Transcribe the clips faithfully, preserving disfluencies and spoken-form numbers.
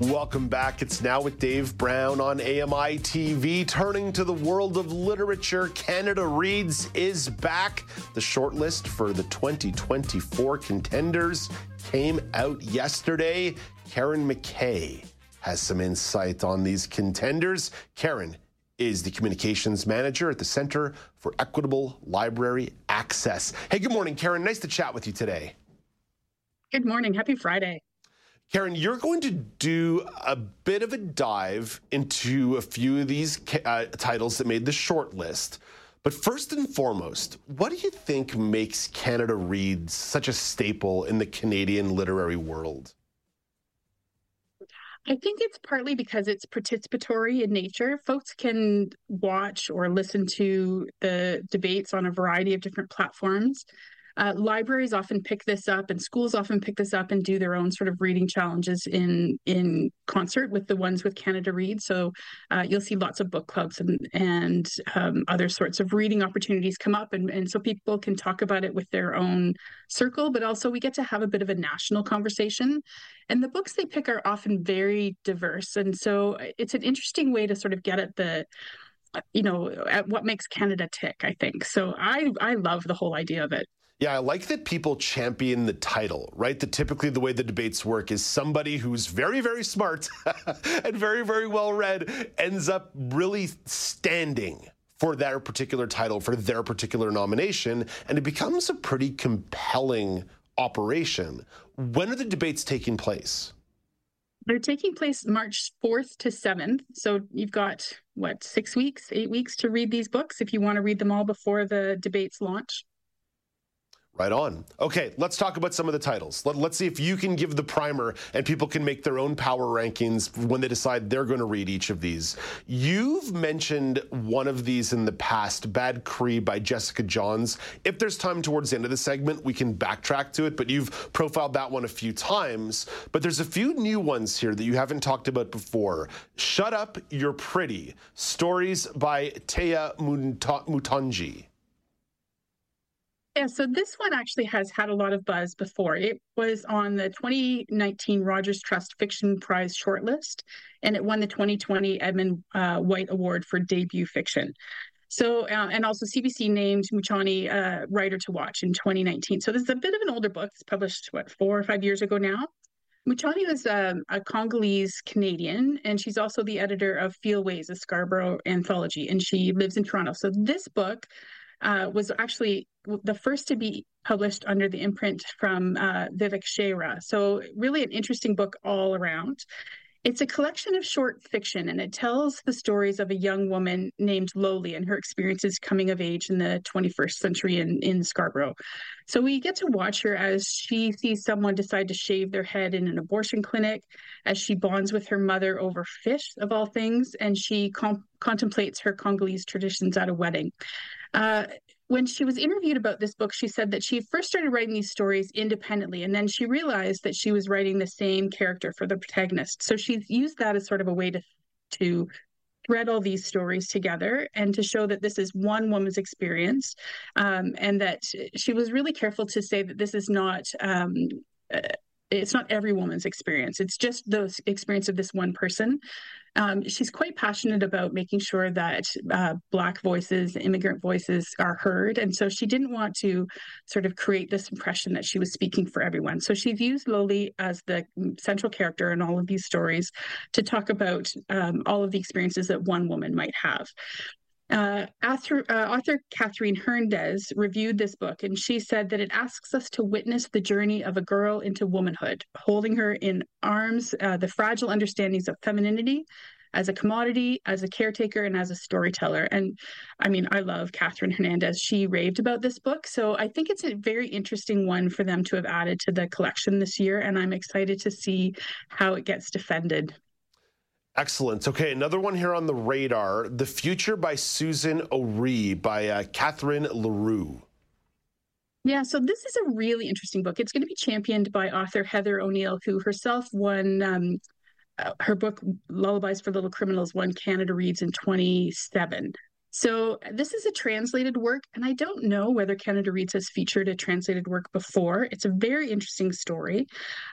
Welcome back. It's Now with Dave Brown on A M I T V. Turning to the world of literature, Canada Reads is back. The shortlist for the twenty twenty-four contenders came out yesterday. Karen McKay has some insight on these contenders. Karen is the communications manager at the Centre for Equitable Library Access. Hey, good morning, Karen. Nice to chat with you today. Good morning. Happy Friday. Karen, you're going to do a bit of a dive into a few of these uh, titles that made the short list. But first and foremost, what do you think makes Canada Reads such a staple in the Canadian literary world? I think it's partly because it's participatory in nature. Folks can watch or listen to the debates on a variety of different platforms. Uh, libraries often pick this up, and schools often pick this up and do their own sort of reading challenges in in concert with the ones with Canada Reads. So uh, you'll see lots of book clubs and, and um, other sorts of reading opportunities come up. And, and so people can talk about it with their own circle, but also we get to have a bit of a national conversation. And the books they pick are often very diverse. And so it's an interesting way to sort of get at the you know, at what makes Canada tick, I think. So I I love the whole idea of it. Yeah, I like that people champion the title, right? That typically the way the debates work is somebody who's very, very smart and very, very well read ends up really standing for their particular title, for their particular nomination, and it becomes a pretty compelling operation. When are the debates taking place? They're taking place March fourth to seventh. So you've got, what, six weeks, eight weeks to read these books if you want to read them all before the debates launch. Right on. Okay, let's talk about some of the titles. Let, let's see if you can give the primer and people can make their own power rankings when they decide they're going to read each of these. You've mentioned one of these in the past, Bad Cree by Jessica Johns. If there's time towards the end of the segment, we can backtrack to it, but you've profiled that one a few times. But there's a few new ones here that you haven't talked about before. Shut Up, You're Pretty, Stories by Téa Mutonji. Yeah, so this one actually has had a lot of buzz before. It was on the twenty nineteen Rogers Trust Fiction Prize shortlist, and it won the twenty twenty Edmund uh, White Award for debut fiction. So, uh, and also C B C named Mutonji uh, Writer to Watch in twenty nineteen. So this is a bit of an older book. It's published, what, four or five years ago now? Mutonji was um, a Congolese Canadian, and she's also the editor of Feelways, a Scarborough anthology, and she lives in Toronto. So this book Uh, was actually the first to be published under the imprint from uh, Vivek Shraya. So really an interesting book all around. It's a collection of short fiction, and it tells the stories of a young woman named Loli and her experiences coming of age in the twenty-first century in, in Scarborough. So we get to watch her as she sees someone decide to shave their head in an abortion clinic, as she bonds with her mother over fish, of all things, and she com- contemplates her Congolese traditions at a wedding. Uh, when she was interviewed about this book, she said that she first started writing these stories independently, and then she realized that she was writing the same character for the protagonist. So she's used that as sort of a way to, to thread all these stories together and to show that this is one woman's experience, um, and that she was really careful to say that this is not... Um, uh, It's not every woman's experience. It's just the experience of this one person. Um, she's quite passionate about making sure that uh, Black voices, immigrant voices are heard. And so she didn't want to sort of create this impression that she was speaking for everyone. So she views Loli as the central character in all of these stories to talk about um, all of the experiences that one woman might have. Uh, author, uh, author Catherine Hernandez reviewed this book, and she said that it asks us to witness the journey of a girl into womanhood, holding her in arms, uh, the fragile understandings of femininity as a commodity, as a caretaker, and as a storyteller. And I mean, I love Catherine Hernandez. She raved about this book. So I think it's a very interesting one for them to have added to the collection this year, and I'm excited to see how it gets defended. Excellent. Okay, another one here on the radar, The Future by Susan Arai by uh, Catherine Leroux. Yeah, so this is a really interesting book. It's going to be championed by author Heather O'Neill, who herself won, um, her book Lullabies for Little Criminals won Canada Reads in twenty-seven. So this is a translated work, and I don't know whether Canada Reads has featured a translated work before. It's a very interesting story.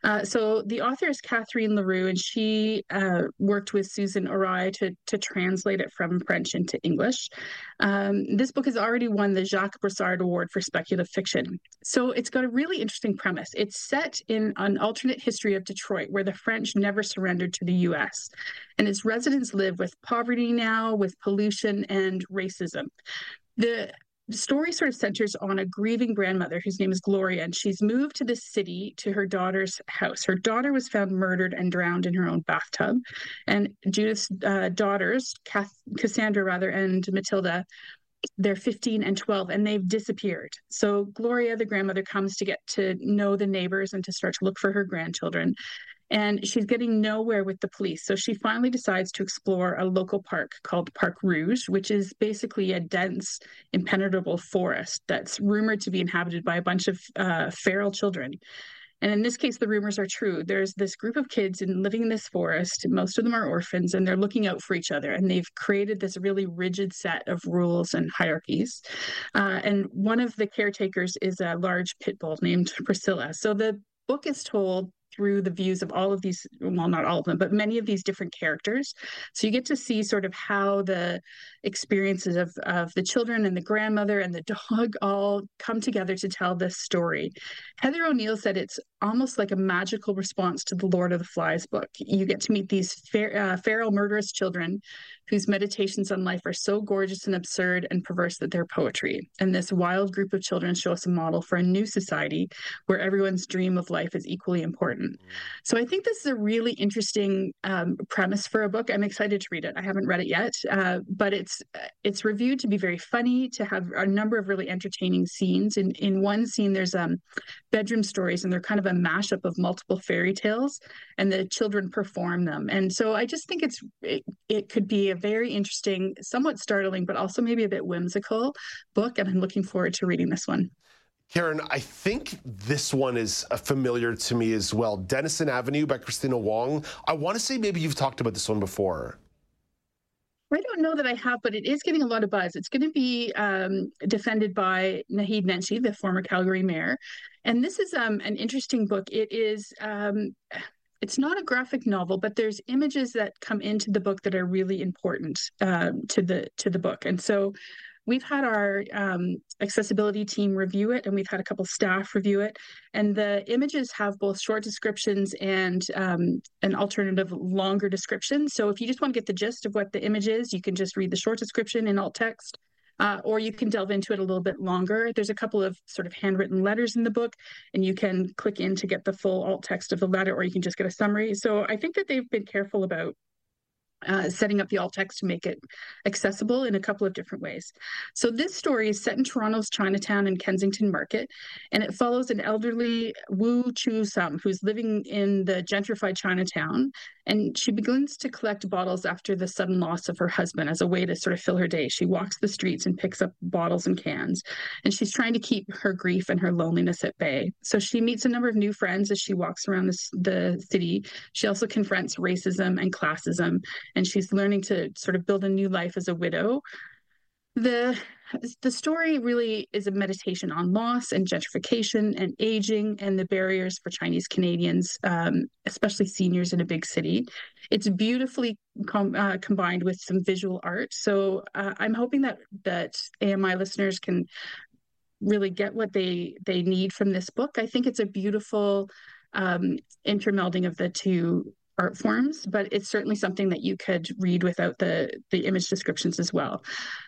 Uh, so the author is Catherine Leroux, and she uh, worked with Susan Arai to, to translate it from French into English. Um, this book has already won the Jacques Brossard Award for speculative fiction. So it's got a really interesting premise. It's set in an alternate history of Detroit, where the French never surrendered to the U S, and its residents live with poverty now, with pollution, and racism. The story sort of centers on a grieving grandmother whose name is Gloria, and she's moved to this city to her daughter's house. Her daughter was found murdered and drowned in her own bathtub, and Judith's uh, daughters, Cass- Cassandra rather, and Matilda, they're fifteen and twelve, and they've disappeared. So Gloria, the grandmother, comes to get to know the neighbors and to start to look for her grandchildren. And she's getting nowhere with the police. So she finally decides to explore a local park called Parc Rouge, which is basically a dense, impenetrable forest that's rumored to be inhabited by a bunch of uh, feral children. And in this case, the rumors are true. There's this group of kids in, living in this forest. Most of them are orphans, and they're looking out for each other. And they've created this really rigid set of rules and hierarchies. Uh, and one of the caretakers is a large pit bull named Priscilla. So the book is told through the views of all of these, well, not all of them, but many of these different characters. So you get to see sort of how the experiences of, of the children and the grandmother and the dog all come together to tell this story. Heather O'Neill said it's almost like a magical response to the Lord of the Flies book. You get to meet these fer- uh, feral murderous children whose meditations on life are so gorgeous and absurd and perverse that they're poetry. And this wild group of children show us a model for a new society where everyone's dream of life is equally important. So I think this is a really interesting um, premise for a book. I'm excited to read it. I haven't read it yet, uh, but it's it's reviewed to be very funny, to have a number of really entertaining scenes. In, in one scene, there's um, bedroom stories, and they're kind of a mashup of multiple fairy tales, and the children perform them. And so I just think it's it, it could be a very interesting, somewhat startling, but also maybe a bit whimsical book, and I'm looking forward to reading this one. Karen, I think this one is familiar to me as well. Denison Avenue by Christina Wong. I want to say maybe you've talked about this one before. I don't know that I have, but it is getting a lot of buzz. It's going to be um, defended by Naheed Nenshi, the former Calgary mayor. And this is um, an interesting book. It is... Um, It's not a graphic novel, but there's images that come into the book that are really important uh, to the to the book. And so we've had our um, accessibility team review it, and we've had a couple staff review it. And the images have both short descriptions and um, an alternative longer description. So if you just want to get the gist of what the image is, you can just read the short description in alt text. Uh, or you can delve into it a little bit longer. There's a couple of sort of handwritten letters in the book, and you can click in to get the full alt text of the letter, or you can just get a summary. So I think that they've been careful about uh, setting up the alt text to make it accessible in a couple of different ways. So this story is set in Toronto's Chinatown and Kensington Market, and it follows an elderly Wu Chu Sum who's living in the gentrified Chinatown, and she begins to collect bottles after the sudden loss of her husband as a way to sort of fill her day. She walks the streets and picks up bottles and cans, and she's trying to keep her grief and her loneliness at bay. So she meets a number of new friends as she walks around the, the city. She also confronts racism and classism, and she's learning to sort of build a new life as a widow. The the story really is a meditation on loss and gentrification and aging and the barriers for Chinese Canadians, um, especially seniors in a big city. It's beautifully com- uh, combined with some visual art. So uh, I'm hoping that that A M I listeners can really get what they they need from this book. I think it's a beautiful um, intermelding of the two art forms, but it's certainly something that you could read without the the image descriptions as well.